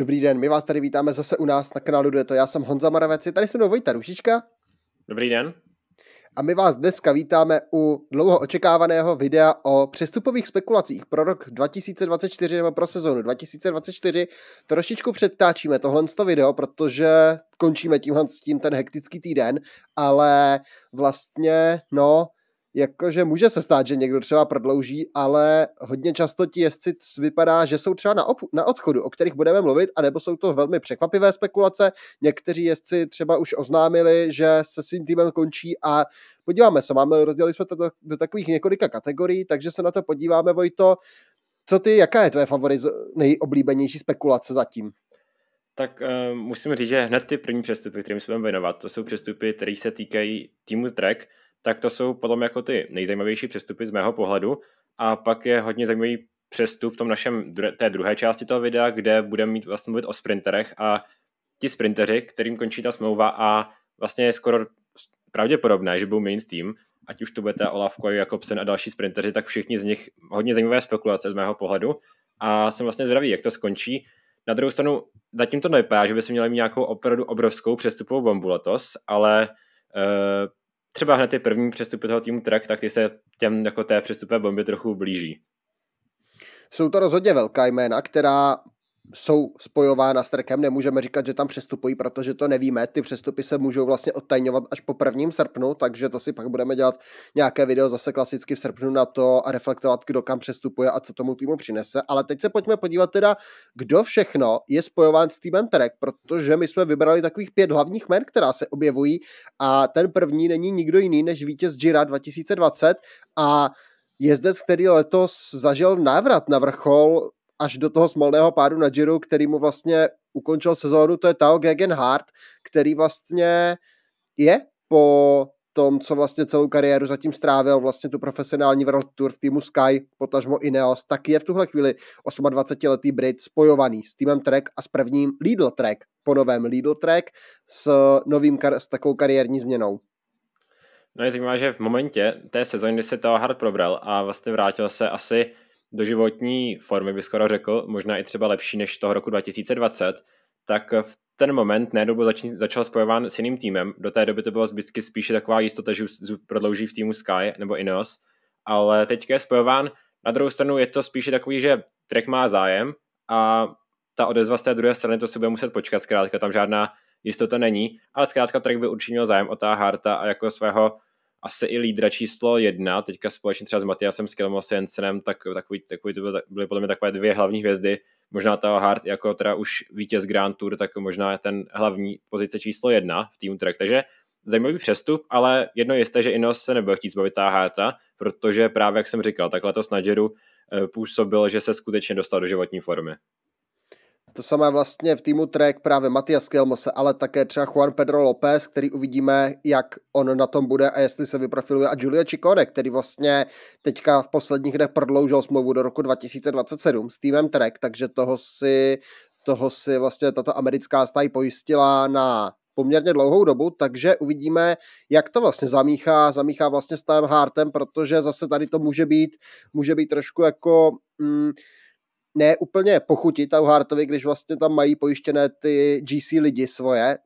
Dobrý den, my vás tady vítáme zase u nás na kanálu Dueto. Já jsem Honza Maravec, tady se mnou Vojta Rušička. Dobrý den. A my vás dneska vítáme u dlouho očekávaného videa o přestupových spekulacích pro rok 2024 nebo pro sezonu 2024. Trošičku předtáčíme tohle video, protože končíme tímhle s tím ten hektický týden, ale vlastně jakože může se stát, že někdo třeba prodlouží, ale hodně často ti jezdci vypadá, že jsou třeba na odchodu, o kterých budeme mluvit, anebo jsou to velmi překvapivé spekulace. Někteří jezdci třeba už oznámili, že se svým týmem končí a podíváme se, rozdělili jsme to do takových několika kategorií, takže se na to podíváme, Vojto. Co ty, jaká je tvoje nejoblíbenější spekulace zatím? Tak musím říct, že hned ty první přestupy, kterým se budeme věnovat, to jsou přestupy, které se týkají týmu Trek, tak to jsou potom jako ty nejzajímavější přestupy z mého pohledu a pak je hodně zajímavý přestup v tom našem, té druhé části toho videa, kde budeme mít vlastně mluvit o sprinterech a ti sprinteři, kterým končí ta smlouva a vlastně je skoro pravděpodobné, že budou měnit tým, ať už to bude Olav Kooij, Jakobsen a další sprinteři, tak všichni z nich hodně zajímavé spekulace z mého pohledu a jsem vlastně zvědavý, jak to skončí. Na druhou stranu zatím to nevypadá, že by se měli mít nějakou opravdu obrovskou přestupovou bombu letos, ale třeba hned ty první přestupy toho týmu Trek, tak ty se těm jako té přestupové bomby trochu blíží. Jsou to rozhodně velká jména, která jsou spojována s Trekem, nemůžeme říkat, že tam přestupují, protože to nevíme, ty přestupy se můžou vlastně odtajňovat až po 1. srpnu, takže to si pak budeme dělat nějaké video zase klasicky v srpnu na to a reflektovat, kdo kam přestupuje a co tomu týmu přinese, ale teď se pojďme podívat teda, kdo všechno je spojován s týmem Trek, protože my jsme vybrali takových 5 hlavních jmen, která se objevují a ten první není nikdo jiný než vítěz Gira 2020 a jezdec, který letos zažil návrat na vrchol až do toho smolného pádu na Giru, který mu vlastně ukončil sezónu, to je Tao Geoghegan Hart, který vlastně je po tom, co vlastně celou kariéru zatím strávil, vlastně tu profesionální World Tour v týmu Sky, potažmo Ineos, tak je v tuhle chvíli 28-letý Brit spojovaný s týmem Trek a s prvním Lidl Trek, po novém Lidl Trek s takovou kariérní změnou. No je zajímavé, že v momentě té sezóny, kdy se Tao Hart probral a vlastně vrátil se asi do životní formy, bych skoro řekl, možná i třeba lepší než toho roku 2020, tak v ten moment nedobu začal spojován s jiným týmem. Do té doby to bylo vždycky spíše taková jistota, že prodlouží v týmu Sky nebo Ineos, ale teďka je spojován. Na druhou stranu je to spíše takový, že Trek má zájem a ta odezva z té druhé strany, to se bude muset počkat, zkrátka tam žádná jistota není, ale zkrátka Trek by určitě měl zájem o ta Harta a jako svého asi i lídra číslo 1, teďka společně třeba s Matthiasem Jensenem, tak takový to byly podle mě takové 2 hlavní hvězdy, možná Tao Hart jako teda už vítěz Grand Tour, tak možná ten hlavní pozice číslo 1 v týmu Trek, takže zajímavý přestup, ale jedno jisté, že Ineos se nebyl chtít zbavit Tao Harta, protože právě jak jsem říkal, tak letos na Giru působil, že se skutečně dostal do životní formy. To samé vlastně v týmu Trek právě Matias Kelmose, ale také třeba Juan Pedro López, který uvidíme, jak on na tom bude a jestli se vyprofiluje, a Giulio Ciccone, který vlastně teďka v posledních dnech prodloužil smlouvu do roku 2027 s týmem Trek, takže toho si vlastně tato americká stáj pojistila na poměrně dlouhou dobu, takže uvidíme, jak to vlastně zamíchá vlastně s tím Hartem, protože zase tady to může být trošku jako ne úplně pochutit a u Hartovi, když vlastně tam mají pojištěné ty GC lidi svoje,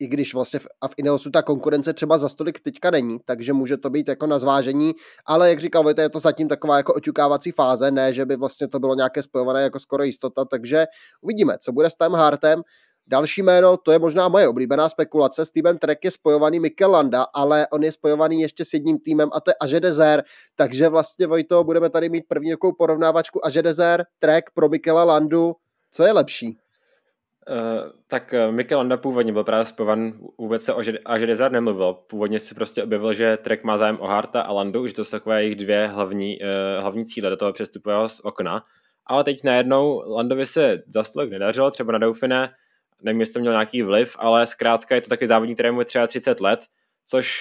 i když vlastně v Ineosu ta konkurence třeba za stolik teďka není, takže může to být jako na zvážení, ale jak říkal Vojta, je to zatím taková jako oťukávací fáze, ne, že by vlastně to bylo nějaké spojované jako skoro jistota, takže uvidíme, co bude s tím Hartem. Další jméno, to je možná moje oblíbená spekulace, s týmem Trek je spojovaný Mikel Landa, ale on je spojovaný ještě s jedním týmem a to je AG2R, takže vlastně, Vojto, budeme tady mít první takovou porovnávačku AG2R, Trek pro Mikela Landu, co je lepší? Tak Mikel Landa původně byl právě spojovaný, vůbec se o AG2R nemluvil, původně se prostě objevil, že Trek má zájem o Harta a Landu, že to jsou takové jejich 2 hlavní cíle do toho přestupového z okna, ale teď najednou Landovi se za stolek nedařilo, třeba na Dauphiné, nevím, jestli to měl nějaký vliv, ale zkrátka je to taky závodník, kterému je třeba 30 let, což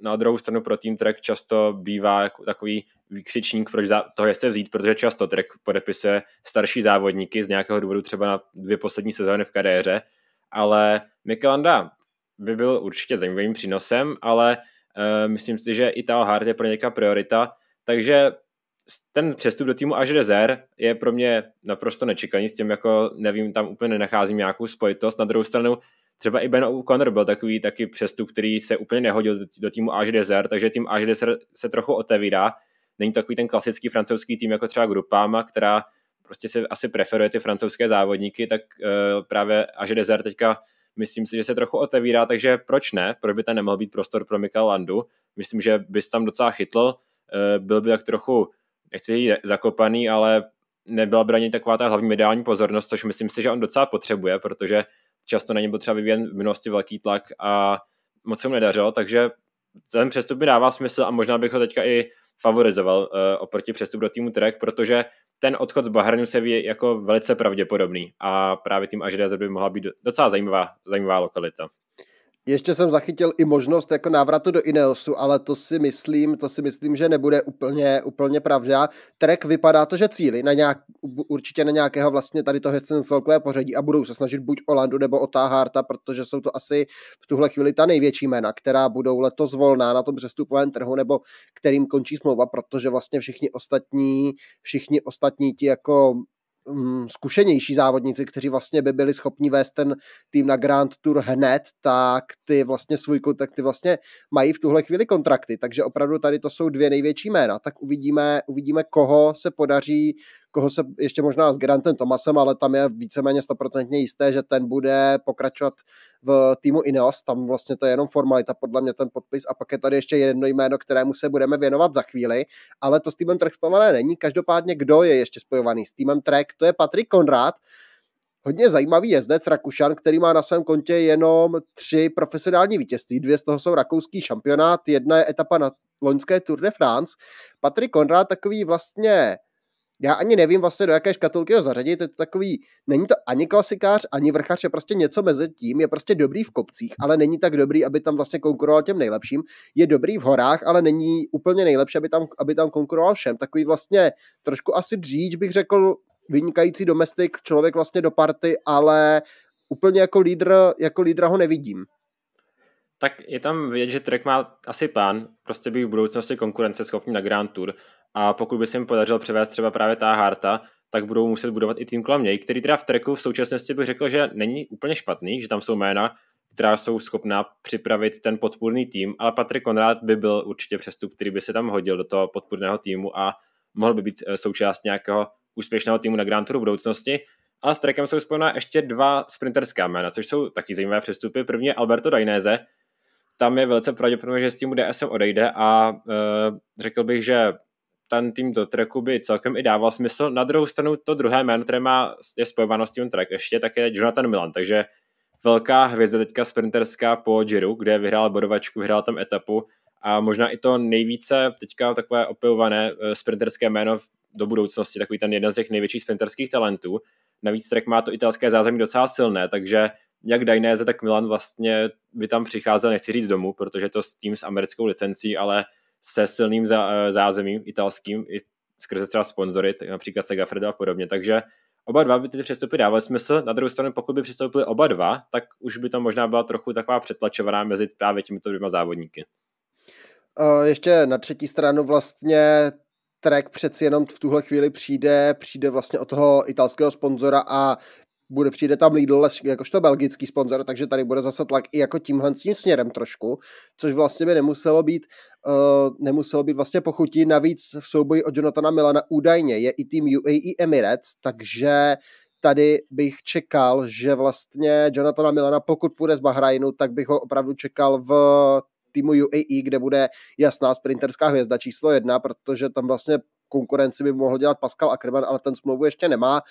na druhou stranu pro tým Trek často bývá takový výkřičník, proč toho jste vzít, protože často Trek podepisuje starší závodníky z nějakého důvodu, třeba na 2 poslední sezóny v kariéře, ale Mikel Landa by byl určitě zajímavým přínosem, ale myslím si, že i Tao Hart je pro něká priorita, takže ten přestup do týmu AG2R je pro mě naprosto nečekaný, s tím jako nevím, tam úplně nenacházím nějakou spojitost. Na druhou stranu třeba i Benoît Cosnefroy byl takový taky přestup, který se úplně nehodil do týmu AG2R, takže tým AG2R se trochu otevírá. Není takový ten klasický francouzský tým jako třeba Groupama, která prostě se asi preferuje ty francouzské závodníky, tak právě AG2R teďka myslím si, že se trochu otevírá, takže proč ne? Proč by tam nemohl být prostor pro Mikela Landu? Myslím, že bys tam docela chytl, byl by tak trochu, nechci jít zakopaný, ale nebyla by ani taková ta hlavní mediální pozornost, což myslím si, že on docela potřebuje, protože často na něj byl třeba vyvíjen v minulosti velký tlak a moc se mu nedařilo, takže ten přestup mi dává smysl a možná bych ho teďka i favorizoval oproti přestup do týmu Trek, protože ten odchod z Bahrajnu se ví jako velice pravděpodobný a právě tým AG2R by mohla být docela zajímavá lokalita. Ještě jsem zachytil i možnost jako návratu do Ineosu, ale to si myslím, že nebude úplně pravda. Trek vypadá to, že cílí určitě na nějakého vlastně tady to hezce celkové pořadí a budou se snažit buď o Landu nebo o Taa Harta, protože jsou to asi v tuhle chvíli ta největší jména, která budou letos volná na tom přestupovém trhu nebo kterým končí smlouva, protože vlastně všichni ostatní ti jako zkušenější závodníci, kteří vlastně by byli schopni vést ten tým na Grand Tour hned, tak ty vlastně svůj kontrakty vlastně mají v tuhle chvíli kontrakty, takže opravdu tady to jsou dvě největší jména, tak uvidíme koho se ještě možná s Grantem Thomasem, ale tam je víceméně 100% jisté, že ten bude pokračovat v týmu Ineos, tam vlastně to je jenom formalita, podle mě ten podpis a pak je tady ještě jedno jméno, kterému se budeme věnovat za chvíli, ale to s týmem Trek spojované není, každopádně kdo je ještě spojovaný s týmem Trek, to je Patrik Konrad, hodně zajímavý jezdec Rakušan, který má na svém kontě jenom 3 profesionální vítězství, 2 z toho jsou rakouský šampionát, 1 je etapa na loňské Tour de France. Patrik Konrad takový vlastně, já ani nevím vlastně do jaké škatulky ho zařadit, je to takový, není to ani klasikář, ani vrchař, je prostě něco mezi tím, je prostě dobrý v kopcích, ale není tak dobrý, aby tam vlastně konkuroval těm nejlepším, je dobrý v horách, ale není úplně nejlepší, aby tam konkuroval všem, takový vlastně trošku asi dříč bych řekl, vynikající domestik, člověk vlastně do party, ale úplně jako lídra ho nevidím. Tak je tam vidět, že Trek má asi plán, prostě být v budoucnosti konkurenceschopný na Grand Tour a pokud by se jim podařilo převést třeba právě Taa Harta, tak budou muset budovat i tým kolem něj, který teda v Treku v současnosti bych řekl, že není úplně špatný, že tam jsou jména, která jsou schopná připravit ten podpůrný tým, ale Patrik Konrad by byl určitě přestup, který by se tam hodil do toho podpůrného týmu a mohl by být součást nějakého úspěšného týmu na Grand Touru budoucnosti. Ale s Trekem jsou spojená ještě 2 sprinterská jména, což jsou taky zajímavé přestupy. První je Alberto Dainese. Tam je velice pravděpodobné, že z týmu DSM odejde a řekl bych, že ten tým do Treku by celkem i dával smysl. Na druhou stranu to druhé jméno, které je spojováno s tím Trek ještě, tak je Jonathan Milan. Takže velká hvězda teďka sprinterská po Giru, kde vyhrál bodovačku, vyhrál tam etapu a možná i to nejvíce teďka takové opilované sprinterské jméno do budoucnosti, takový ten jeden z těch největších sprinterských talentů. Navíc Trek má to italské zázemí docela silné, takže jak Dainese, tak Milan vlastně by tam přicházel, nechci říct domů, protože to tým s americkou licencí, ale se silným zázemím italským i skrze třeba sponzory, například Segafredo a podobně, takže oba dva by ty přestupy dávaly smysl. Na druhou stranu, pokud by přistoupili oba dva, tak už by to možná byla trochu taková přetlačovaná mezi právě těmito dvěma závodníky. Ještě na třetí stranu vlastně Trek přeci jenom v tuhle chvíli přijde vlastně od toho italského sponzora a přijde tam Lidl, jakožto belgický sponzor, takže tady bude zase tlak i jako tímhle tím směrem trošku, což vlastně by nemuselo být vlastně pochutí. Navíc v souboji od Jonathana Milana údajně je i tým UAE Emirates, takže tady bych čekal, že vlastně Jonathana Milana, pokud půjde z Bahrajnu, tak bych ho opravdu čekal v týmu UAE, kde bude jasná sprinterská hvězda číslo 1, protože tam vlastně konkurenci by mohl dělat Pascal Ackermann, ale ten smlouvu ještě nemá.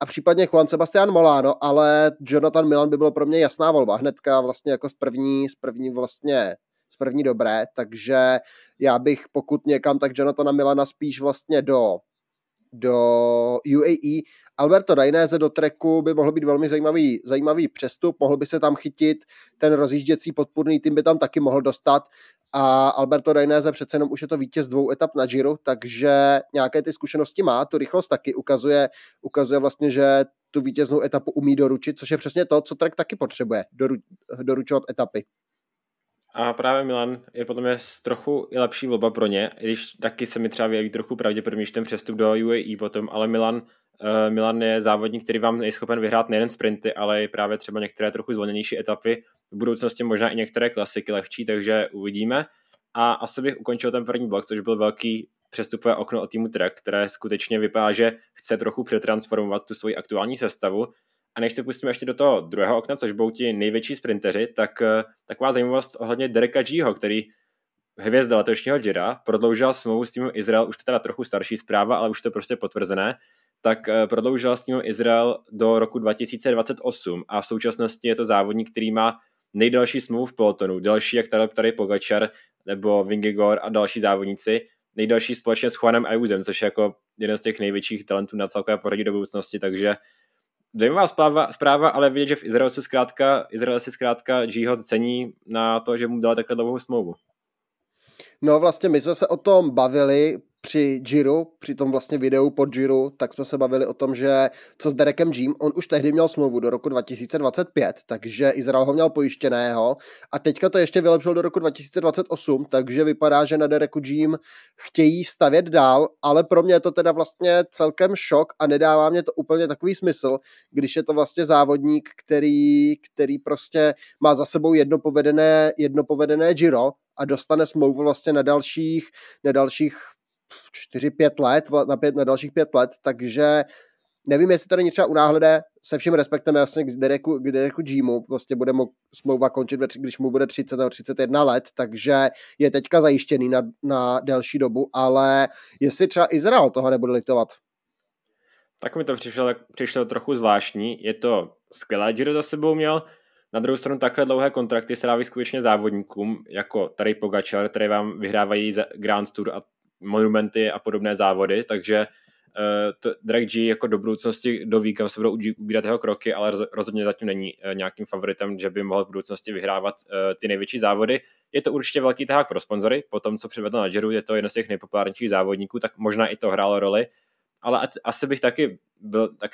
A případně Juan Sebastián Molano, ale Jonathan Milan by bylo pro mě jasná volba. Hnedka vlastně jako z první dobré, takže já bych pokud někam, tak Jonathana Milana spíš vlastně do UAE. Alberto Dainese do Treku by mohl být velmi zajímavý přestup, mohl by se tam chytit, ten rozjížděcí podpůrný tým by tam taky mohl dostat a Alberto Dainese přece jenom už je to vítěz 2 etap na Giro, takže nějaké ty zkušenosti má, tu rychlost taky ukazuje vlastně, že tu vítěznou etapu umí doručit, což je přesně to, co Trek taky potřebuje, doručovat etapy. A právě Milan je podle mě trochu i lepší volba pro ně, i když taky se mi třeba vyjeví trochu pravděpodobně ten přestup do UAE potom, ale Milan je závodník, který vám je schopen vyhrát nejen sprinty, ale i právě třeba některé trochu zvolněnější etapy, v budoucnosti možná i některé klasiky lehčí, takže uvidíme. A asi bych ukončil ten první blok, což byl velký přestupové okno od týmu Trek, které skutečně vypadá, že chce trochu přetransformovat tu svoji aktuální sestavu. A než se pustíme ještě do toho druhého okna, což budou ti největší sprinteři, tak taková zajímavost ohledně Dereka Gého, který hvězda letošního Gira prodloužil smlouvu s týmem Israel, už to teda trochu starší zpráva, ale už to prostě potvrzené, tak prodloužil s týmem Israel do roku 2028 a v současnosti je to závodník, který má nejdelší smlouvu v pelotonu, další jak tady Pogačar nebo Vingegaard a další závodníci, nejdelší společně s Juanem Ayusem, což je jako jeden z těch největších talentů na celkové pořadí do budoucnosti, takže zajímavá zpráva, ale vidět, že v Izrael si zkrátka Gho cení na to, že mu dala takhle dlouhou smlouvu. No vlastně my jsme se o tom bavili při Giro, při tom vlastně videu pod Giro, tak jsme se bavili o tom, že co s Derekem Ghem, on už tehdy měl smlouvu do roku 2025, takže Izrael ho měl pojištěného a teďka to ještě vylepšil do roku 2028, takže vypadá, že na Dereku Ghem chtějí stavět dál, ale pro mě je to teda vlastně celkem šok a nedává mě to úplně takový smysl, když je to vlastně závodník, který prostě má za sebou jedno povedené Giro a dostane smlouvu vlastně na dalších 4-5 let, na dalších 5 let, takže nevím, jestli tady třeba unáhlede, se vším respektem jasně k Dereku Ghemu, vlastně bude mu smlouva končit, když mu bude 30 nebo 31 let, takže je teďka zajištěný na delší dobu, ale jestli třeba Izrael toho nebude litovat. Tak mi to přišlo trochu zvláštní, je to skvělé, Giro za sebou měl, na druhou stranu takhle dlouhé kontrakty se dávají skutečně závodníkům, jako tady Pogačar, které vám vyhrávají Grand Tour a monumenty a podobné závody, takže Derek G jako do budoucnosti doví, kam se budou ubírat jeho kroky, ale rozhodně zatím není nějakým favoritem, že by mohl v budoucnosti vyhrávat ty největší závody. Je to určitě velký tahák pro sponzory, po tom, co předvedl na Giru, je to jeden z těch nejpopulárnějších závodníků, tak možná i to hrálo roli, ale asi bych taky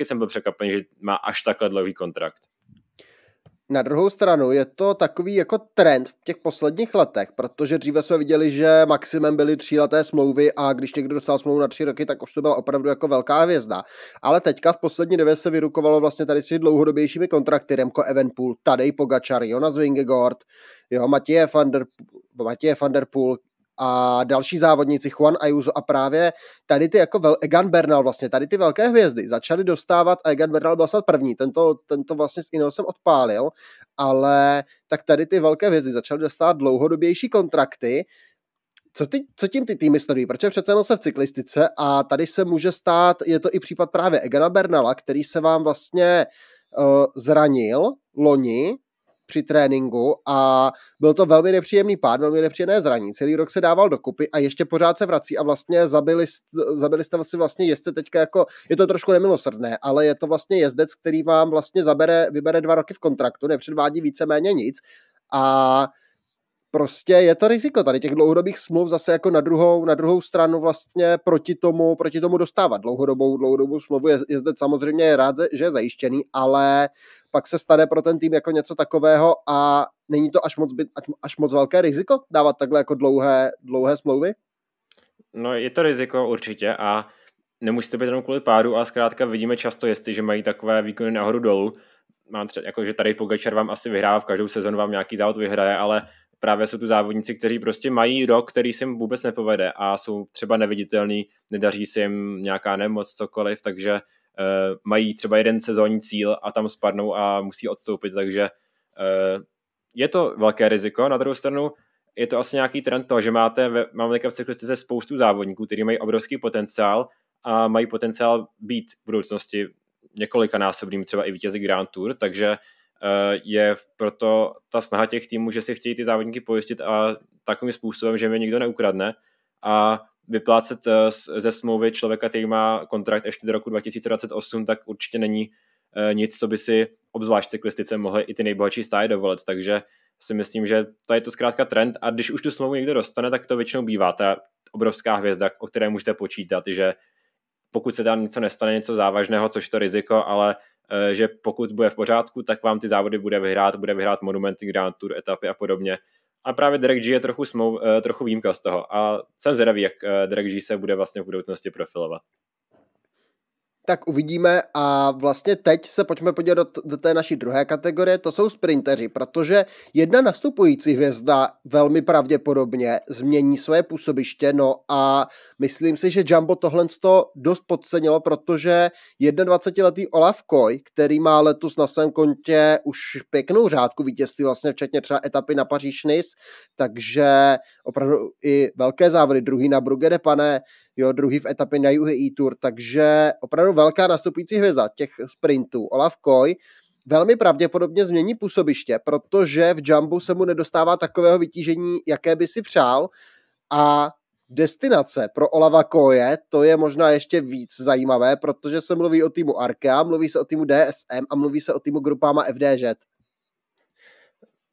jsem byl překvapen, že má až takhle dlouhý kontrakt. Na druhou stranu je to takový jako trend v těch posledních letech, protože dříve jsme viděli, že maximum byly 3leté smlouvy a když někdo dostal smlouvu na 3 roky, tak už to byla opravdu jako velká hvězda. Ale teďka v poslední době se vyrukovalo vlastně tady s těmi dlouhodobějšími kontrakty Remco Evenepoel, Tadej Pogačar, Jonas Vingegaard, Mathieu van der Poel a další závodníci Juan Ayuso a právě tady ty jako Egan Bernal vlastně, tady ty velké hvězdy začaly dostávat a Egan Bernal byl snad první, tento vlastně s Ineosem odpálil, ale tak tady ty velké hvězdy začaly dostávat dlouhodobější kontrakty. Co tím ty týmy sledují? Protože přece jenom se v cyklistice a tady se může stát, je to i případ právě Egana Bernala, který se vám vlastně zranil loni při tréninku a byl to velmi nepříjemný pád, velmi nepříjemné zranění. Celý rok se dával dokupy a ještě pořád se vrací a vlastně zabili jste si vlastně jezdce teďka jako, je to trošku nemilosrdné, ale je to vlastně jezdec, který vám vlastně vybere 2 roky v kontraktu, nepředvádí víceméně nic a prostě je to riziko tady těch dlouhodobých smluv zase jako na druhou stranu vlastně proti tomu dostávat. Dlouhodobou smlouvu jezdec samozřejmě je rád, že je zajištěný, ale pak se stane pro ten tým jako něco takového a není to až moc velké riziko dávat takhle jako dlouhé smlouvy? No je to riziko určitě a nemusíte být jenom kvůli pádu, ale zkrátka vidíme často jestli, že mají takové výkony nahoru dolů. Jakože tady Pogačar vám asi vyhrává, v každou sezonu vám nějaký závod vyhraje, ale právě jsou tu závodníci, kteří prostě mají rok, který se jim vůbec nepovede a jsou třeba neviditelní, nedaří se jim nějaká nemoc, cokoliv, takže mají třeba jeden sezónní cíl a tam spadnou a musí odstoupit, takže je to velké riziko. Na druhou stranu je to asi nějaký trend toho, že máme v cyklistice spoustu závodníků, kteří mají obrovský potenciál a mají potenciál být v budoucnosti několikanásobným třeba i vítězi Grand Tour, takže je proto ta snaha těch týmů, že si chtějí ty závodníky pojistit a takovým způsobem, že mě nikdo neukradne a vyplácet ze smlouvy člověka, který má kontrakt ještě do roku 2028, tak určitě není nic, co by si obzvlášť cyklistice mohly i ty nejbohatší stáje dovolit, takže si myslím, že to je to zkrátka trend a když už tu smlouvu někdo dostane, tak to většinou bývá ta obrovská hvězda, o které můžete počítat, že pokud se tam něco nestane, něco závažného, což to riziko, ale že pokud bude v pořádku, tak vám ty závody bude vyhrát monumenty, Grand Tour, etapy a podobně A právě Derek G je trochu výjimka z toho. A jsem zvědavý, jak Derek G se bude vlastně v budoucnosti profilovat. Tak uvidíme a vlastně teď se pojďme podívat do té naší druhé kategorie, to jsou sprinteři, protože jedna nastupující hvězda velmi pravděpodobně změní své působiště, no a myslím si, že Jumbo tohle dost podcenilo, protože 21-letý Olav Kooij, který má letos na svém kontě už pěknou řádku vítězství, vlastně včetně třeba etapy na Paříž-Nice, takže opravdu i velké závody, druhý na Brugge, pane, jo, druhý v etapě na UAE Tour, takže opravdu velká nastupující hvězda těch sprintů. Olav Kooij velmi pravděpodobně změní působiště, protože v Jumbu se mu nedostává takového vytížení, jaké by si přál, a destinace pro Olava Kooije, to je možná ještě víc zajímavé, protože se mluví o týmu Arkéa, mluví se o týmu DSM a mluví se o týmu Groupama FDŽ.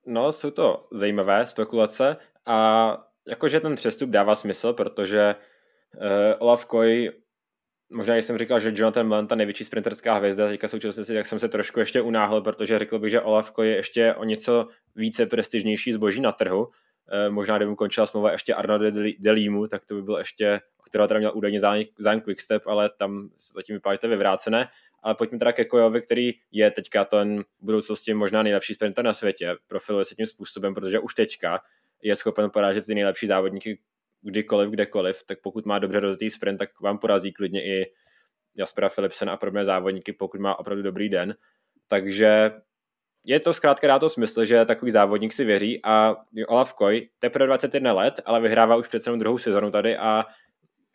No, jsou to zajímavé spekulace a jakože ten přestup dává smysl, protože Olav Kooij, možná jsem říkal, že Jonathan Milan, ta největší sprinterská hvězda teďka současnosti, tak jsem se trošku ještě unáhl, protože řekl bych, že Olav Kooij je ještě o něco více prestižnější zboží na trhu. Možná kdyby mu končila smlouva ještě Arnaud Démare, tak to by byl ještě, o kterého teda měl údajně zájem Quick-Step, ale tam zatím vypadá, že to je vyvrácené. Ale pojďme teda ke Kojovi, který je teďka ten v budoucnosti možná nejlepší sprinter na světě. Profiluje se tím způsobem, protože už teďka je schopen porážet ty nejlepší závodníky kdykoliv, kdekoliv, tak pokud má dobře rozjetý sprint, tak vám porazí klidně i Jaspera Philipsen a podobné závodníky, pokud má opravdu dobrý den. Takže je to zkrátka dá to smysl, že takový závodník si věří a Olav Kooij teprve 21 let, ale vyhrává už přece jenom druhou sezonu tady a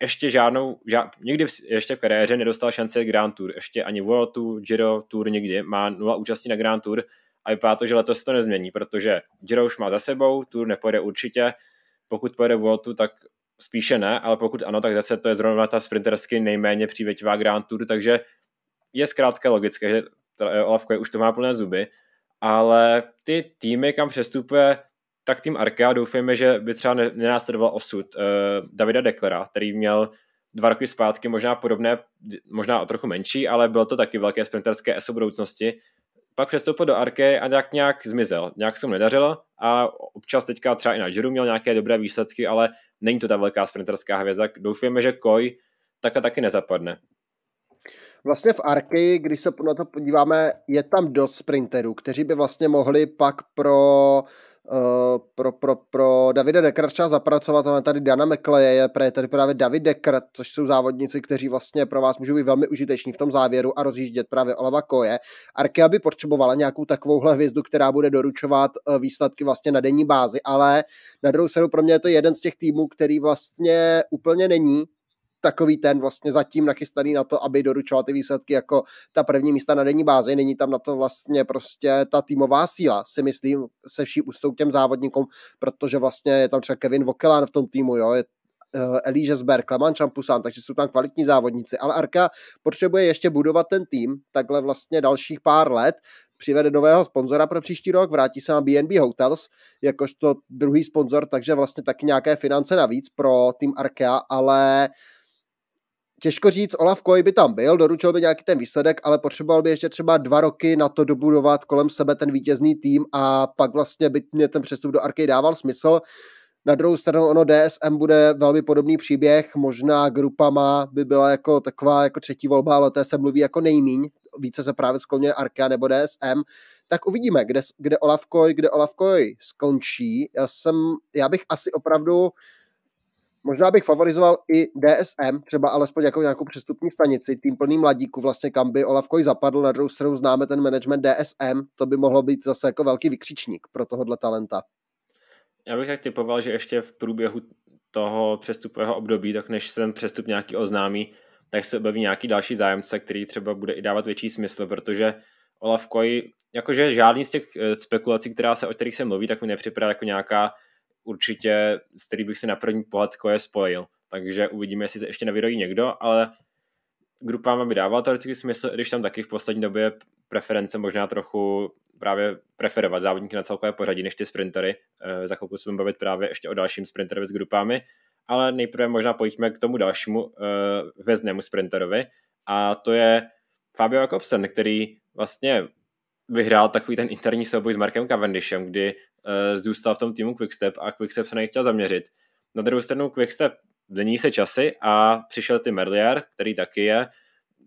ještě nikdy ještě v kariéře nedostal šanci Grand Tour, ještě ani World Tour, Giro, Tour nikdy, má 0 účastí na Grand Tour a vypadá to, že letos to nezmění, protože Giro už má za sebou, Tour nepojede určitě. Pokud pojede Voltu, tak spíše ne, ale pokud ano, tak zase to je zrovna ta sprintersky nejméně přívětivá Grand Tour, takže je zkrátka logické, že Olav Kooij už to má plné zuby, ale ty týmy, kam přestupuje, tak tým Arkea, doufejme, že by třeba nenásledoval osud Davida Deklera, který měl 2 roky zpátky možná podobné, možná o trochu menší, ale bylo to taky velké sprinterské eso budoucnosti. Pak přestoupil do Arkei a nějak zmizel. Nějak se mu nedařilo a občas teďka třeba i na Giru měl nějaké dobré výsledky, ale není to ta velká sprinterská hvězda. Doufujeme, že Kooij takhle taky nezapadne. Vlastně v Arkei, když se na to podíváme, je tam dost sprinterů, kteří by vlastně mohli pak pro Davida Dekrča zapracovat, máme tady Dana McLeje, je tady právě David Dekr, což jsou závodníci, kteří vlastně pro vás můžou být velmi užiteční v tom závěru a rozjíždět právě Olava Kooije. Arkea by potřebovala nějakou takovouhle hvězdu, která bude doručovat výsledky vlastně na denní bázi, ale na druhou stranu pro mě je to jeden z těch týmů, který vlastně úplně není takový ten vlastně zatím nachystaný na to, aby doručoval ty výsledky jako ta první místa na denní bázi. Není tam na to vlastně prostě ta týmová síla, si myslím, se vší ústou k těm závodníkům, protože vlastně je tam třeba Kévin Vauquelin v tom týmu, jo, je Eliasberg, Clement Champussan, takže jsou tam kvalitní závodníci, ale Arkea potřebuje ještě budovat ten tým, takhle vlastně dalších pár let, přivede nového sponzora pro příští rok, vrátí se na B&B Hotels jakožto druhý sponzor, takže vlastně taky nějaké finance navíc pro tým Arkea, ale těžko říct, Olav Kooij by tam byl, doručil by nějaký ten výsledek, ale potřeboval by ještě třeba 2 roky na to dobudovat kolem sebe ten vítězný tým a pak vlastně by mě ten přestup do Arkei dával smysl. Na druhou stranu ono DSM bude velmi podobný příběh, možná Groupama by byla jako taková jako třetí volba, ale té se mluví jako nejmíň, více se právě skloňuje Arkea nebo DSM, tak uvidíme, kde Olav Kooij skončí. Já bych asi opravdu možná bych favorizoval i DSM, třeba alespoň jako nějakou přestupní stanici, tým plný mladíků, vlastně kam by Olav Kooij zapadl, na druhou stranu známe ten management DSM, to by mohlo být zase jako velký vykřičník pro tohohle talenta. Já bych tak typoval, že ještě v průběhu toho přestupového období, tak než se ten přestup nějaký oznámí, tak se objeví nějaký další zájemce, který třeba bude i dávat větší smysl, protože Olav Kooij, jakože žádný z těch spekulací, o kterých se mluví, tak mi nepřipadá jako nějaká určitě, z který bych si na první pohled Kooije spojil. Takže uvidíme, jestli se ještě nevyrojí někdo, ale Groupama by dával teoretický smysl, když tam taky v poslední době preference možná trochu právě preferovat závodníky na celkové pořadí než ty sprintery. Za chvilku se budeme bavit právě ještě o dalším sprinterovi s Groupami, ale nejprve možná pojďme k tomu dalšímu hvězdnému sprinterovi a to je Fabio Jakobsen, který vlastně vyhrál takový ten interní souboj s Markem Cavendishem, kdy zůstal v tom týmu Quick-Step a Quick-Step se na něj chtěl zaměřit. Na druhou stranu Quick-Step mění se časy a přišel ty Merlier, který taky je,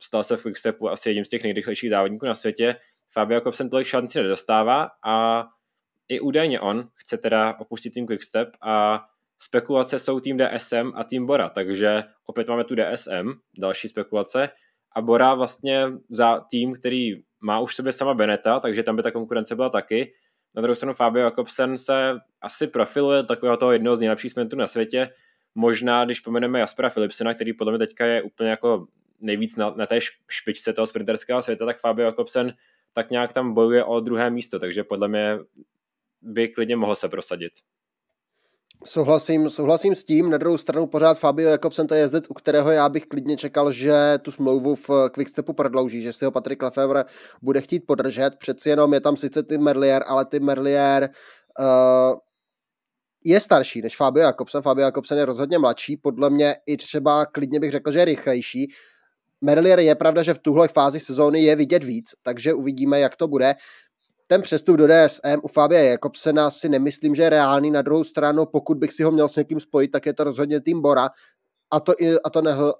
stal se v Quick-Stepu asi jedním z těch nejrychlejších závodníků na světě. Fabio Jakobsen tolik šanci nedostává a i údajně on chce teda opustit tým Quick-Step a spekulace jsou tým DSM a tým Bora, takže opět máme tu DSM, další spekulace a Bora vlastně za tým, který má už v sobě sama Beneta, takže tam by ta konkurence byla taky. Na druhou stranu Fabio Jakobsen se asi profiluje takového toho jednoho z nejlepších sprintů na světě. Možná, když pomeneme Jaspera Philipsena, který podle mě teďka je úplně jako nejvíc na té špičce toho sprinterského světa, tak Fabio Jakobsen tak nějak tam bojuje o druhé místo, takže podle mě by klidně mohl se prosadit. Souhlasím s tím, na druhou stranu pořád Fabio Jakobsen to je jezdec, u kterého já bych klidně čekal, že tu smlouvu v Quickstepu prodlouží, že si ho Patrik Lefevre bude chtít podržet, přeci jenom je tam sice ty Merlier, ale ty Merlier je starší než Fabio Jakobsen, Fabio Jakobsen je rozhodně mladší, podle mě i třeba klidně bych řekl, že je rychlejší, Merlier je pravda, že v tuhle fázi sezóny je vidět víc, takže uvidíme, jak to bude. Ten přestup do DSM u Fabia Jakobsena si nemyslím, že je reálný. Na druhou stranu, pokud bych si ho měl s někým spojit, tak je to rozhodně tým Bora.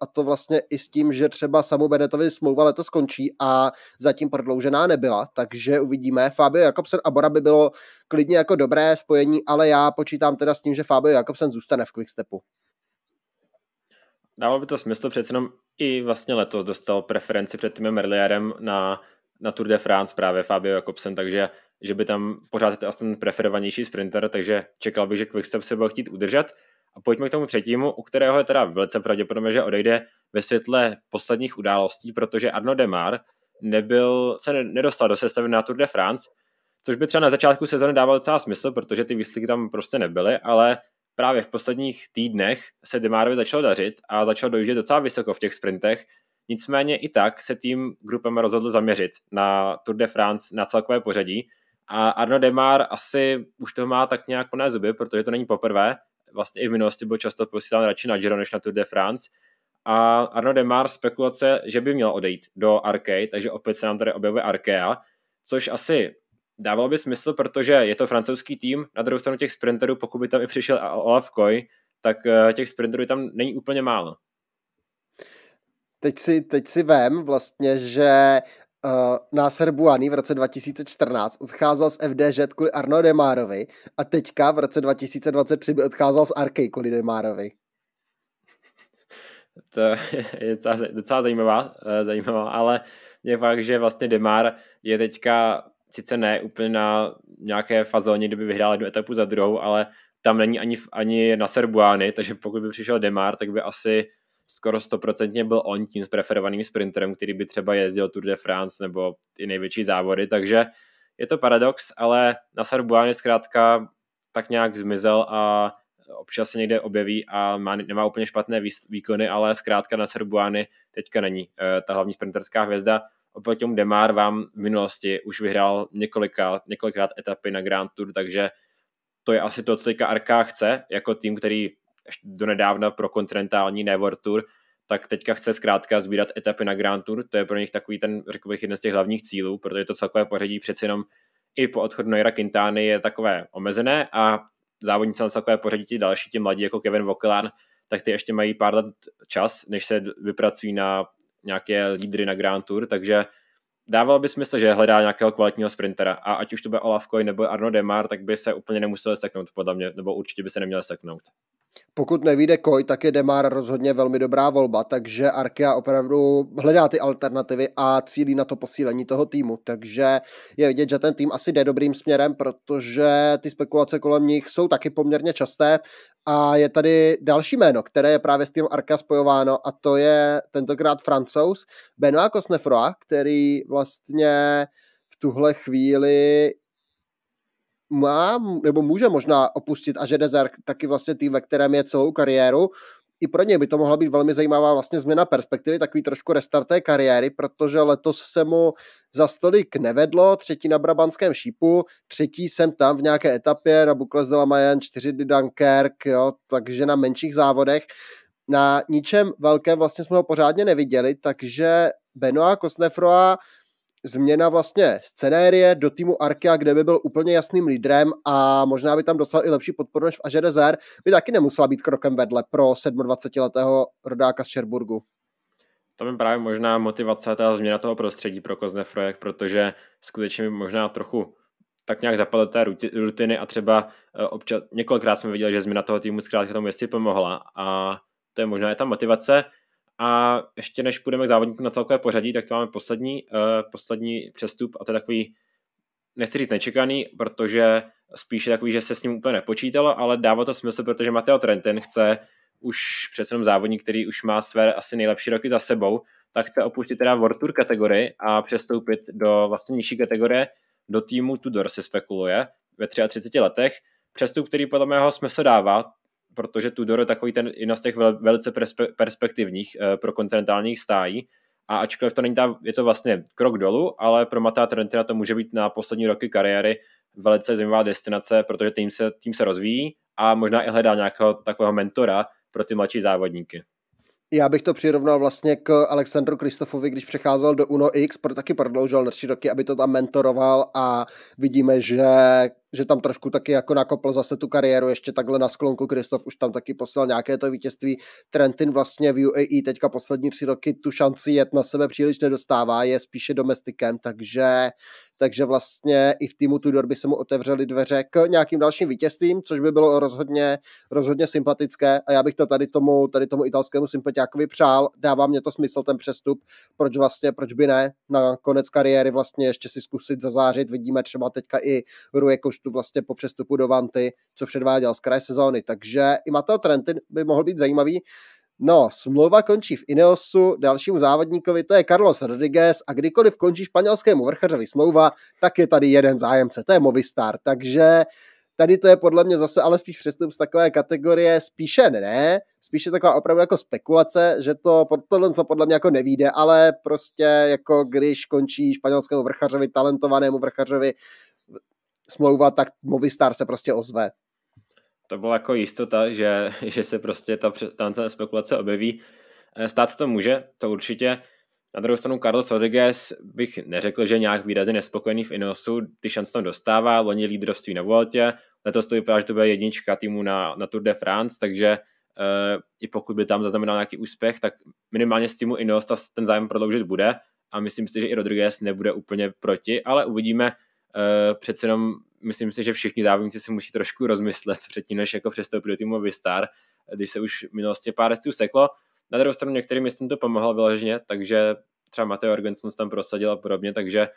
A to vlastně i s tím, že třeba samu Benetovi smlouva letos skončí a zatím prodloužená nebyla. Takže uvidíme. Fabio Jakobsen a Bora by bylo klidně jako dobré spojení, ale já počítám teda s tím, že Fabio Jakobsen zůstane v Quickstepu. Dávalo by to smysl, přece jenom i vlastně letos dostal preferenci před tím Merlierem na Tour de France právě Fabio Jakobsen, takže že by tam pořád je ten preferovanější sprinter, takže čekal bych, že Quickstep se bude chtít udržet. A pojďme k tomu třetímu, u kterého je teda velice pravděpodobně, že odejde ve světle posledních událostí, protože Arnaud Démare nedostal do sestavy na Tour de France, což by třeba na začátku sezóny dávalo docela smysl, protože ty výsledky tam prostě nebyly, ale právě v posledních týdnech se Démarovi začalo dařit a začal dojíždět docela vysoko v těch sprintech. Nicméně i tak se tým Groupama rozhodl zaměřit na Tour de France na celkové pořadí a Arnaud Démare asi už to má tak nějak plné zuby, protože to není poprvé. Vlastně i v minulosti byl často posílán radši na Giro než na Tour de France a Arnaud Démare spekulace, že by měl odejít do Arkéi, takže opět se nám tady objevuje Arkéa, což asi dávalo by smysl, protože je to francouzský tým, na druhou stranu těch sprinterů, pokud by tam i přišel Olav Kooij, tak těch sprinterů tam není úplně málo. Teď si vem vlastně, že Nasser Bouhanni v roce 2014 odcházel z FDŽ kvůli Arnaud Démarovi a teďka v roce 2023 by odcházel z Arkei kvůli Démarovi. To je docela zajímavá, ale je fakt, že vlastně Démare je teďka sice ne úplně na nějaké fazóně, kdyby vyhrál jednu etapu za druhou, ale tam není ani Nasser Bouhanni, takže pokud by přišel Démare, tak by asi skoro 100% byl on tím s preferovaným sprinterem, který by třeba jezdil Tour de France nebo ty největší závody, takže je to paradox, ale Nasser Bouhanni zkrátka tak nějak zmizel a občas se někde objeví a nemá úplně špatné výkony, ale zkrátka Nasser Bouhanni teďka není ta hlavní sprinterská hvězda. Oproti tomu Démare vám v minulosti už vyhrál několikrát etapy na Grand Tour, takže to je asi to, co teďka Arkéa chce, jako tým, který ještě donedávna pro kontinentální ne World Tour, tak teďka chce zkrátka sbírat etapy na Grand Tour, to je pro nich takový ten, řekl bych, jeden z těch hlavních cílů, protože to celkové pořadí přeci jenom i po odchodu Naira Quintány je takové omezené a závodníci na celkové pořadí ti další, ti mladí jako Kévin Vauquelin, tak ty ještě mají pár let čas, než se vypracují na nějaké lídry na Grand Tour, takže dávalo by smysl, že hledá nějakého kvalitního sprintera a ať už to bude Olav Kooij nebo Arnaud Démare, tak by se úplně nemuseli seknout podle mě, nebo určitě by se neměli seknout. Pokud nevyjde Kooij, tak je Démare rozhodně velmi dobrá volba, takže Arkea opravdu hledá ty alternativy a cílí na to posílení toho týmu, takže je vidět, že ten tým asi jde dobrým směrem, protože ty spekulace kolem nich jsou taky poměrně časté a je tady další jméno, které je právě s týmem Arkea spojováno a to je tentokrát Francouz Benoît Cosnefroy, který vlastně v tuhle chvíli může možná opustit AG2R, taky vlastně tým, ve kterém je celou kariéru. I pro něj by to mohla být velmi zajímavá vlastně změna perspektivy, takový trošku restart té kariéry, protože letos se mu za stolik nevedlo, třetí na Brabantském šípu, třetí jsem tam v nějaké etapě na Boucle de la Mayenne, 4 de Dunkerque, jo, takže na menších závodech. Na ničem velkém vlastně jsme ho pořádně neviděli, takže Benoît Cosnefroy změna vlastně scenérie do týmu Arkéa, kde by byl úplně jasným lídrem a možná by tam dostal i lepší podporu než v AG2R, by taky nemusela být krokem vedle pro 27-letého rodáka z Šerburgu. Tam je právě možná motivace ta změna toho prostředí pro Cosnefroje, protože skutečně možná trochu tak nějak zapadl té rutiny a třeba občas, několikrát jsme viděli, že změna toho týmu zkrátka tomu věci pomohla a to je možná i ta motivace. A ještě než půjdeme k závodníkům na celkové pořadí, tak to máme poslední přestup a to je takový, nechci říct nečekaný, protože spíše takový, že se s ním úplně nepočítalo, ale dává to smysl, protože Matteo Trentin chce už přece jenom závodník, který už má své asi nejlepší roky za sebou, tak chce opustit teda World Tour kategorii a přestoupit do vlastně nižší kategorie, do týmu Tudor se spekuluje ve 33 letech. Přestup, který podle mého smysl dává, protože Tudor je takový ten jedna z těch velice perspektivních pro kontinentálních stájí a ačkoliv to není ta, je to vlastně krok dolů, ale pro Mattea Trentina to může být na poslední roky kariéry velice zajímavá destinace, protože tým se rozvíjí a možná i hledá nějakého takového mentora pro ty mladší závodníky. Já bych to přirovnal vlastně k Alexandru Kristofovi, když přecházel do Uno X, protože taky prodloužil na 3 roky, aby to tam mentoroval a vidíme, že tam trošku taky jako nakopl zase tu kariéru, ještě takhle na sklonku. Kristof už tam taky poslal nějaké to vítězství. Trentin vlastně v UAE teďka poslední 3 roky tu šanci jet na sebe příliš nedostává, je spíše domestikem, takže vlastně i v týmu Tudor by se mu otevřely dveře k nějakým dalším vítězstvím, což by bylo rozhodně sympatické a já bych to tady tomu italskému sympatiákovi přál. Dává mě to smysl ten přestup, proč by ne, na konec kariéry vlastně ještě si zkusit zazářit. Vidíme třeba teďka i Rui Koštu vlastně po přestupu do Vanty, co předváděl z kraje sezóny, takže i Matteo Trentin by mohl být zajímavý. No, smlouva končí v Ineosu, dalšímu závodníkovi, to je Carlos Rodriguez a kdykoliv končí španělskému vrchařovi smlouva, tak je tady jeden zájemce, to je Movistar, takže tady to je podle mě zase ale spíš přestup z takové kategorie, spíše taková opravdu jako spekulace, že to podle mě jako nevíde, ale prostě jako když končí španělskému vrchařovi, talentovanému vrchařovi smlouva, tak Movistar se prostě ozve. To byla jako jistota, že se prostě ta spekulace objeví. Stát se to může, to určitě. Na druhou stranu Carlos Rodriguez bych neřekl, že nějak výrazně nespokojený v Ineosu, ty šance tam dostává, loni lídrovství na Vueltě, letos to vypadá, že to bude jednička týmu na Tour de France, takže i pokud by tam zaznamenal nějaký úspěch, tak minimálně z týmu Ineos ten zájem prodloužit bude a myslím si, že i Rodriguez nebude úplně proti, ale uvidíme. Přece jenom myslím si, že všichni závodníci si musí trošku rozmyslet předtím, než jako přestoupit do týmu Movistar, když se už v minulosti pár jezdců seklo. Na druhou stranu některým městům to pomohlo vyloženě, takže třeba Matteo Jorgenson tam prosadil a podobně, takže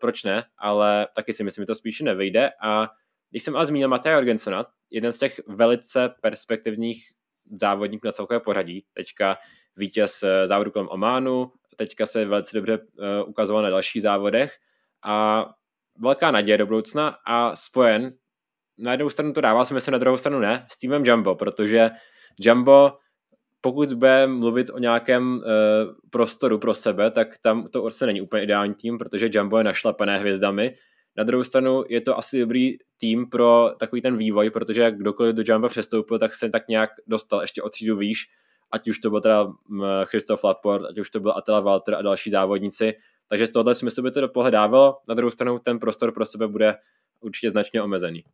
proč ne, ale taky si myslím, že to spíše nevejde. A když jsem ale zmínil Mattea Jorgensona, jeden z těch velice perspektivních závodníků na celkové pořadí, teďka vítěz závodu kolem Ománu, teďka se velice dobře ukazoval na dalších závodech a velká naděje do budoucna a spojen, na jednu stranu to dává smysl, na druhou stranu ne, s týmem Jumbo, protože Jumbo, pokud bude mluvit o nějakém prostoru pro sebe, tak tam to určitě není úplně ideální tým, protože Jumbo je našlapané hvězdami. Na druhou stranu je to asi dobrý tým pro takový ten vývoj, protože kdokoliv do Jumbo přestoupil, tak se tak nějak dostal ještě o třídu výš, ať už to byl teda Christophe Laporte, ať už to byl Attila Walter a další závodníci. Takže z tohoto smyslu by to dopohledávalo. Na druhou stranu ten prostor pro sebe bude určitě značně omezený.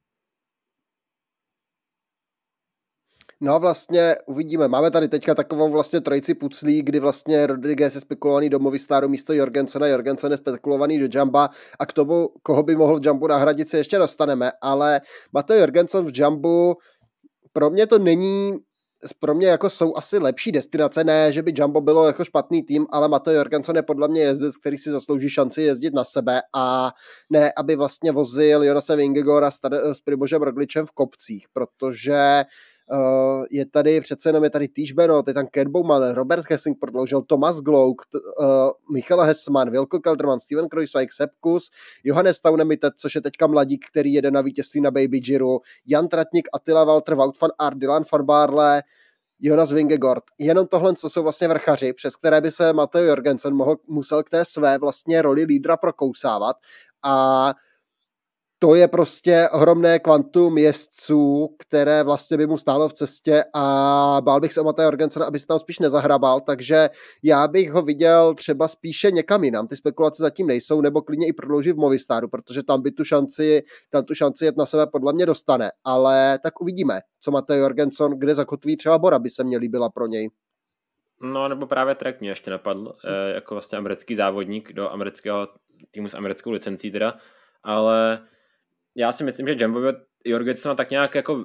No a vlastně uvidíme. Máme tady teďka takovou vlastně trojici puclí, kdy vlastně Rodriguez je spekulovaný do Movistaru místo Jorgensona, Jorgenson je spekulovaný do Jamba a k tomu, koho by mohl v Jambu nahradit, se ještě dostaneme, ale Matteo Jorgenson v Jambu pro mě jako jsou asi lepší destinace, ne, že by Jumbo bylo jako špatný tým, ale Matteo Jorgenson je podle mě jezdec, který si zaslouží šanci jezdit na sebe a ne, aby vlastně vozil Jonase Vingegaarda s Primožem Rogličem v kopcích, protože je tady přece jenom Týž Benot, je tam Ken Bowman, Robert Hessing prodloužil, Thomas Glouk, Michaela Hessman, Wilco Kelderman, Steven Kruijswijk, Sepp Kuss, Johannes Taunemittet, což je teďka mladík, který jede na vítězství na Baby Giro, Jan Tratnik, Attila Walter, Wout van Aert, Dylan van Baarle, Jonas Vingegaard. Jenom tohle, co jsou vlastně vrchaři, přes které by se Matteo Jorgensen musel k té své vlastně roli lídra prokousávat a to je prostě ohromné kvantum jezdců, které vlastně by mu stálo v cestě, a bál bych se o Mattea Jorgensena, aby se tam spíš nezahrabal, takže já bych ho viděl třeba spíše někam jinam, ty spekulace zatím nejsou, nebo klidně i prodloužit v Movistaru, protože tam tu šanci jet na sebe podle mě dostane, ale tak uvidíme, co Matteo Jorgenson, kde zakotví, třeba Bora by se mě líbila pro něj. No, nebo právě Trek mě ještě napadl, jako vlastně americký závodník do amerického týmu s americkou licencí teda, ale já si myslím, že Jumbo by Jorgensona tak nějak jako,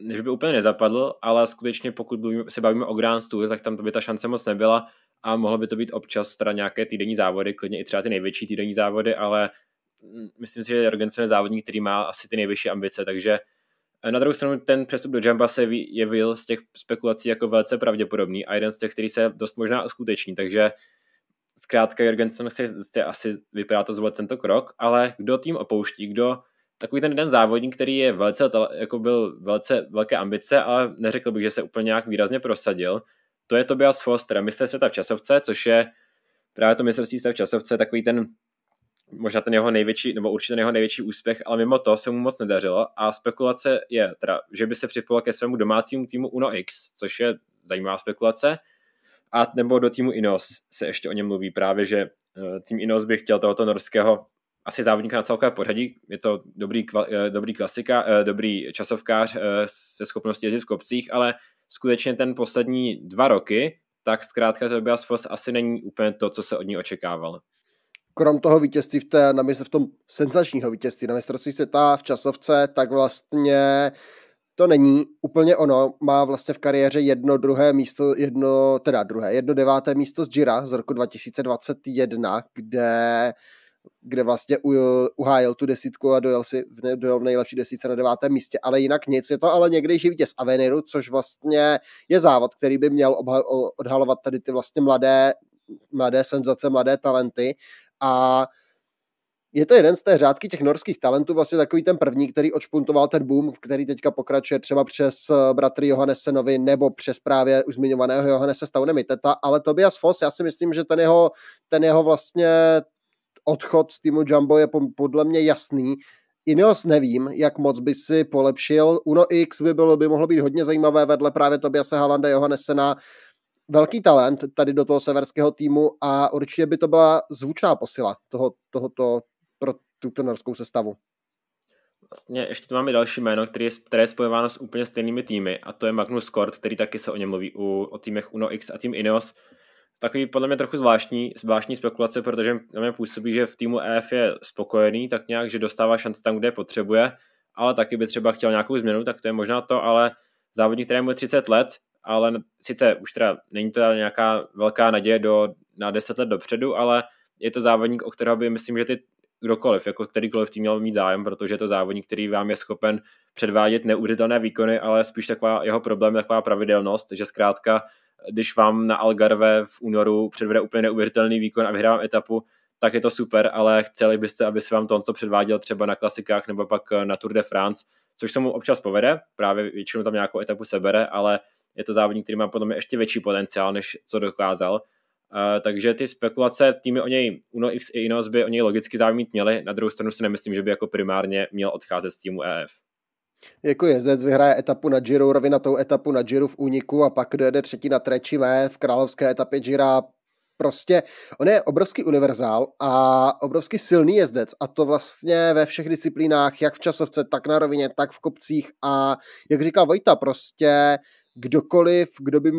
než by úplně nezapadl, ale skutečně pokud se bavíme o Grand Tour, tak tam by ta šance moc nebyla a mohlo by to být občas teda nějaké týdenní závody, klidně i třeba ty největší týdenní závody, ale myslím si, že Jorgenson je závodník, který má asi ty nejvyšší ambice, takže na druhou stranu ten přestup do Jumba se jevil z těch spekulací jako velice pravděpodobný a jeden z těch, který se dost možná uskuteční, takže zkrátka Jorgenson chce asi, vypadá to, zvolit tento krok, ale kdo tým opouští, kdo takový ten jeden závodník, který je velice, jako byl velice velké ambice, ale neřekl bych, že se úplně nějak výrazně prosadil, to je Tobias Foss, teda mistr světa v časovce, což je právě to mistrovství světa v časovce, takový ten možná ten jeho největší, nebo určitě ten jeho největší úspěch, ale mimo to se mu moc nedařilo a spekulace je teda, že by se připojil ke svému domácímu týmu Uno X, což je zajímavá spekulace, a nebo do týmu Ineos se ještě o něm mluví právě, že tým Ineos by chtěl tohoto norského asi závodníka na celkové pořadí, je to dobrý klasika, dobrý časovkář se schopností jezdit v kopcích, ale skutečně ten poslední 2 roky, tak zkrátka Tobias Foss asi není úplně to, co se od ní očekával. Krom toho vítězství v tom senzačního vítězství na mistrovství světa v časovce, tak vlastně to není úplně ono. Má vlastně v kariéře jedno deváté místo z Gira z roku 2021, kde vlastně uhájil tu desítku a dojel v nejlepší desítce na 9. místě, ale jinak nic, je to ale někdejší vítěz Aveneiru, což vlastně je závod, který by měl odhalovat tady ty vlastně mladé senzace, mladé talenty. A je to jeden z té řádky těch norských talentů, vlastně takový ten první, který odšpuntoval ten boom, který teďka pokračuje třeba přes bratry Johannesenovi nebo přes právě už zmiňovaného Johannese Staunemiteta, ale Tobias Foss, já si myslím, že ten jeho vlastně odchod z týmu Jumbo je podle mě jasný. Ineos nevím, jak moc by si polepšil. Uno X by mohlo být hodně zajímavé vedle právě Tobiase Halanda, Johannesena, velký talent tady do toho severského týmu a určitě by to byla zvučná posila pro tuto norskou sestavu. Vlastně ještě tu máme další jméno, které je spojováno s úplně stejnými týmy, a to je Magnus Kort, který taky se o něm mluví o týmech Uno X a tým Ineos. Takový podle mě trochu zvláštní spekulace, protože na mě působí, že v týmu EF je spokojený, tak nějak, že dostává šanci tam, kde potřebuje, ale taky by třeba chtěl nějakou změnu, tak to je možná to, ale závodník, kterému je 30 let, ale sice už teda není to teda nějaká velká naděje na 10 let dopředu, ale je to závodník, o kterého by, myslím, že kterýkoliv tým měl mít zájem, protože je to závodník, který vám je schopen předvádět neuvěřitelné výkony, ale spíš taková jeho problém, taková pravidelnost, že zkrátka, když vám na Algarve v únoru předvede úplně neuvěřitelný výkon a vyhrávám etapu, tak je to super, ale chceli byste, aby se vám to, co předváděl třeba na klasikách nebo pak na Tour de France, což se mu občas povede, právě většinou tam nějakou etapu sebere, ale je to závodník, který má potom ještě větší potenciál, než co dokázal. Takže ty spekulace týmy o něj, Uno X i Ineos by o něj logicky závodník měli, na druhou stranu si nemyslím, že by jako primárně měl odcházet z týmu EF. Jako jezdec vyhraje etapu na Giro, rovinatou etapu na Giro v úniku a pak dojede třetí na Treči v královské etapě Gira. Prostě on je obrovský univerzál a obrovský silný jezdec, a to vlastně ve všech disciplínách, jak v časovce, tak na rovině, tak v kopcích, a jak říkal Vojta, prostě kdokoliv,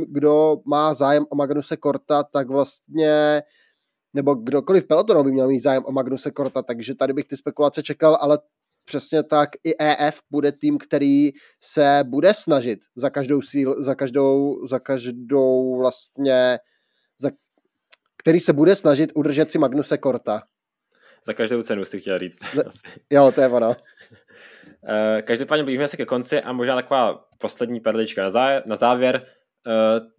kdo má zájem o Magnuse Korta, tak vlastně, nebo kdokoliv pelotonu by měl mít zájem o Magnuse Korta, takže tady bych ty spekulace čekal, ale přesně tak i EF bude tým, který se bude snažit který se bude snažit udržet si Magnuse Korta. Za každou cenu si chtěl říct. Jo, to je ono. Každopádně blížíme se ke konci a možná taková poslední perlička na závěr.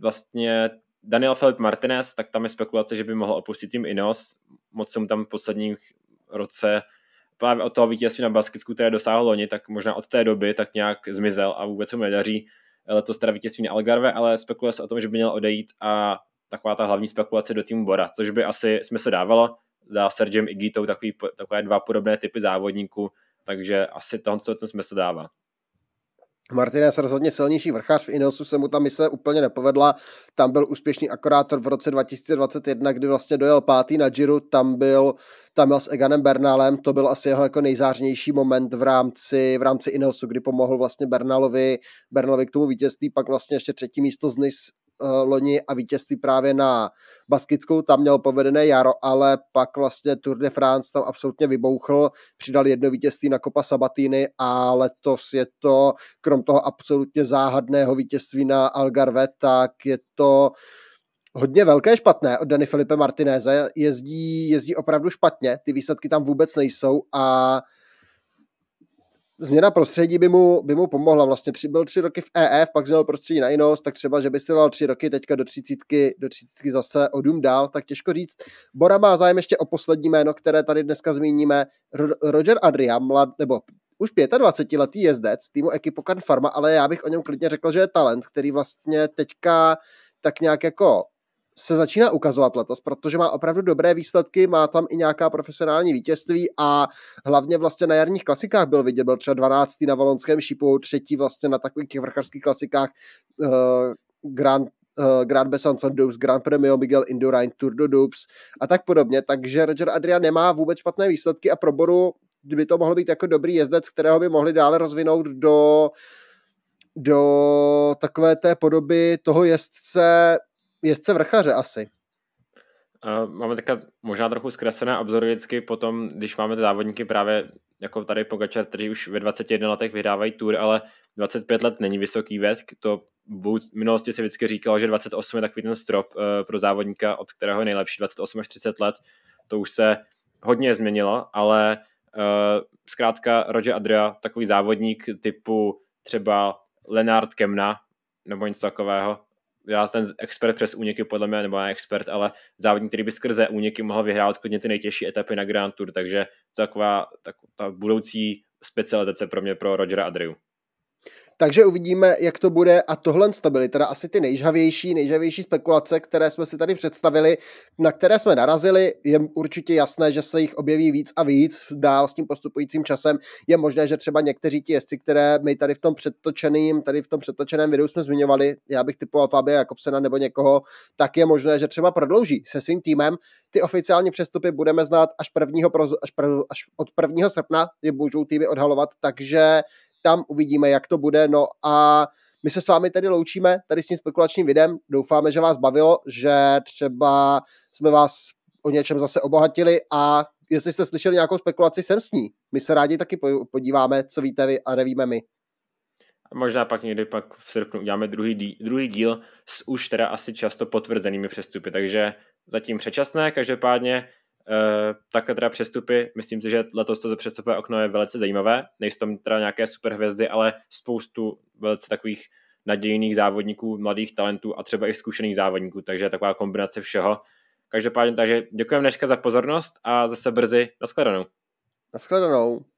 Vlastně Daniel Filip Martinez, tak tam je spekulace, že by mohl opustit tým Ineos. Moc se mu tam v posledním roce právě od toho vítězství na Baskicku, které dosáhlo loni, tak možná od té doby tak nějak zmizel a vůbec se mu nedaří. Letos teda vítězství na Algarve, ale spekuluje se o tom, že by měl odejít, a taková ta hlavní spekulace do týmu Bora, což by asi jsme se dávalo za Sergem Igitou, takové dva podobné typy závodníků, takže asi tohle smysl dává. Martinez rozhodně silnější vrchař, v Ineosu se mu ta mise úplně nepovedla, tam byl úspěšný akorát v roce 2021, kdy vlastně dojel pátý na Giro, tam byl s Eganem Bernalem, to byl asi jeho jako nejzářnější moment v rámci Ineosu, kdy pomohl vlastně Bernalovi k tomu vítězství, pak vlastně ještě třetí místo z Nice loni a vítězství právě na Baskickou, tam měl povedené jaro, ale pak vlastně Tour de France tam absolutně vybouchl, přidal jedno vítězství na Copa Sabatini a letos je to, krom toho absolutně záhadného vítězství na Algarve, tak je to hodně velké špatné od Dani Felipe Martineze, jezdí opravdu špatně, ty výsledky tam vůbec nejsou a změna prostředí by mu pomohla. Vlastně byl 3 roky v EF, pak změnil prostředí na Ineos, tak třeba, že by si dal 3 roky teďka do třicítky zase odum dál, tak těžko říct. Bora má zájem ještě o poslední jméno, které tady dneska zmíníme. Roger Adria, už 25-letý jezdec týmu Equipo Can Pharma, ale já bych o něm klidně řekl, že je talent, který vlastně teďka tak nějak jako se začíná ukazovat letos, protože má opravdu dobré výsledky, má tam i nějaká profesionální vítězství a hlavně vlastně na jarních klasikách byl vidět, byl třeba 12. na Valonském šípu, 3. vlastně na takových těch vrchařských klasikách Grand Besançon Doubs, Grand Premio Miguel Indurain, Tour de Doubs a tak podobně, takže Roger Adria nemá vůbec špatné výsledky a pro Boru by to mohl být jako dobrý jezdec, kterého by mohli dále rozvinout do takové té podoby toho jezdce vrchaře asi. Máme takhle možná trochu zkreslené obzory vždycky potom, když máme ty závodníky právě jako tady Pogačar, kteří už ve 21 letech vyhrávají Tour, ale 25 let není vysoký věk. To v minulosti se vždycky říkalo, že 28 je takový ten strop pro závodníka, od kterého je nejlepší 28 až 30 let. To už se hodně změnilo, ale zkrátka Roger Adria, takový závodník typu třeba Lennart Kemna nebo něco takového, já ten expert přes úniky podle mě, nebo ne expert, ale závodník, který by skrze úniky mohl vyhrát klidně ty nejtěžší etapy na Grand Tour, takže to je ta budoucí specializace pro mě, pro Rogera Adriu. Takže uvidíme, jak to bude a tohle byly teda asi ty nejžavější spekulace, které jsme si tady představili, na které jsme narazili, je určitě jasné, že se jich objeví víc a víc dál s tím postupujícím časem. Je možné, že třeba někteří ti jezdci, které my tady v tom předtočeném videu jsme zmiňovali, já bych typoval Fabia Jakobsena nebo někoho, tak je možné, že třeba prodlouží se svým týmem. Ty oficiální přestupy budeme znát až od 1. srpna, je můžou týmy odhalovat, takže tam uvidíme, jak to bude, no a my se s vámi tedy loučíme tady s tím spekulačním videem, doufáme, že vás bavilo, že třeba jsme vás o něčem zase obohatili a jestli jste slyšeli nějakou spekulaci, sem s ní. My se rádi taky podíváme, co víte vy a nevíme my. A možná pak někdy pak v srpnu uděláme druhý díl s už teda asi často potvrzenými přestupy, takže zatím předčasné, každopádně takhle teda přestupy, myslím si, že letos to přestupové okno je velice zajímavé, nejsou tam teda nějaké superhvězdy, ale spoustu velice takových nadějných závodníků, mladých talentů a třeba i zkušených závodníků, takže taková kombinace všeho. Každopádně, takže děkujeme dneška za pozornost a zase brzy nashledanou.